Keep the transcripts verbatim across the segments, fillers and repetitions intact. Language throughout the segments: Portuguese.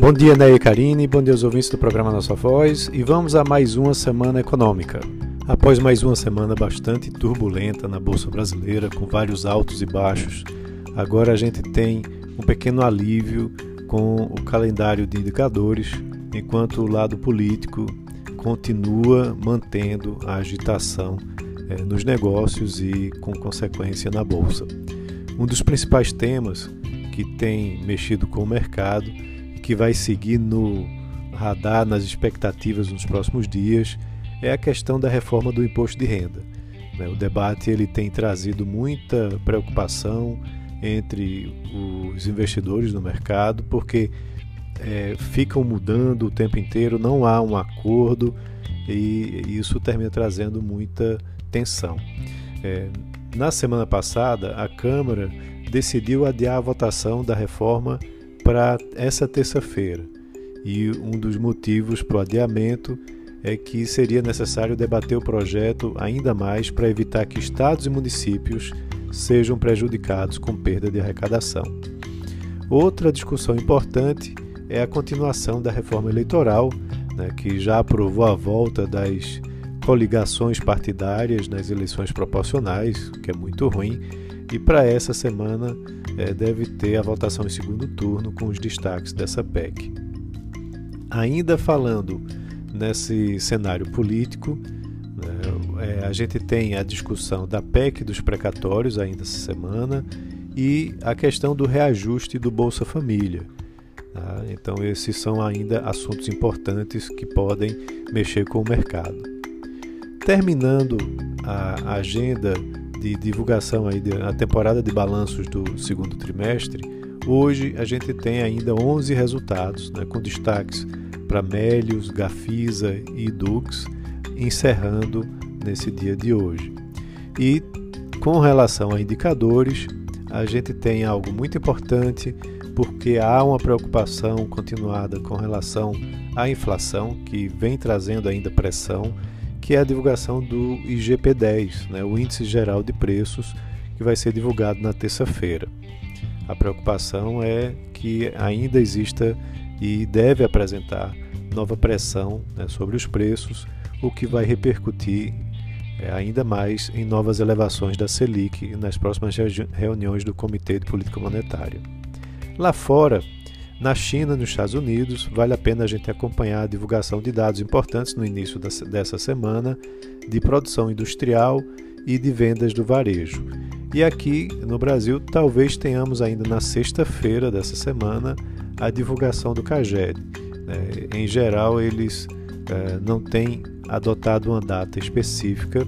Bom dia, Ney e Karine, bom dia aos ouvintes do programa Nossa Voz, e vamos a mais uma semana econômica. Após mais uma semana bastante turbulenta na Bolsa Brasileira, com vários altos e baixos, agora a gente tem um pequeno alívio com o calendário de indicadores, enquanto o lado político continua mantendo a agitação eh, nos negócios e com consequência na Bolsa. Um dos principais temas que tem mexido com o mercado e que vai seguir no radar, nas expectativas nos próximos dias, é a questão da reforma do imposto de renda. O debate ele tem trazido muita preocupação entre os investidores no mercado, porque é, ficam mudando o tempo inteiro, não há um acordo e isso termina trazendo muita tensão. É, na semana passada, a Câmara decidiu adiar a votação da reforma para essa terça-feira, e um dos motivos para o adiamento é que seria necessário debater o projeto ainda mais para evitar que estados e municípios sejam prejudicados com perda de arrecadação. Outra discussão importante é a continuação da reforma eleitoral, né, que já aprovou a volta das coligações partidárias nas eleições proporcionais, o que é muito ruim, e para essa semana é, deve ter a votação em segundo turno com os destaques dessa P E C. Ainda falando nesse cenário político, é, a gente tem a discussão da P E C dos precatórios ainda essa semana e a questão do reajuste do Bolsa Família. Tá? Então esses são ainda assuntos importantes que podem mexer com o mercado. Terminando a agenda de divulgação, aí da temporada de balanços do segundo trimestre, hoje a gente tem ainda onze resultados, né, com destaques para Méliuz, Gafisa e Dux, encerrando nesse dia de hoje. E com relação a indicadores, a gente tem algo muito importante, porque há uma preocupação continuada com relação à inflação, que vem trazendo ainda pressão, que é a divulgação do I G P dez, né, o Índice Geral de Preços, que vai ser divulgado na terça-feira. A preocupação é que ainda exista e deve apresentar nova pressão, né, sobre os preços, o que vai repercutir é, ainda mais em novas elevações da Selic nas próximas reuniões do Comitê de Política Monetária. Lá fora, na China e nos Estados Unidos, vale a pena a gente acompanhar a divulgação de dados importantes no início da, dessa semana, de produção industrial e de vendas do varejo. E aqui no Brasil, talvez tenhamos ainda na sexta-feira dessa semana a divulgação do CAGED. É, em geral, eles é, não têm adotado uma data específica,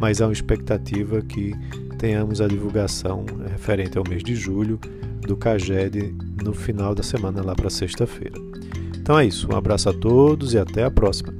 mas há uma expectativa que tenhamos a divulgação referente ao mês de julho do CAGED no final da semana, lá para sexta-feira. Então é isso, um abraço a todos e até a próxima.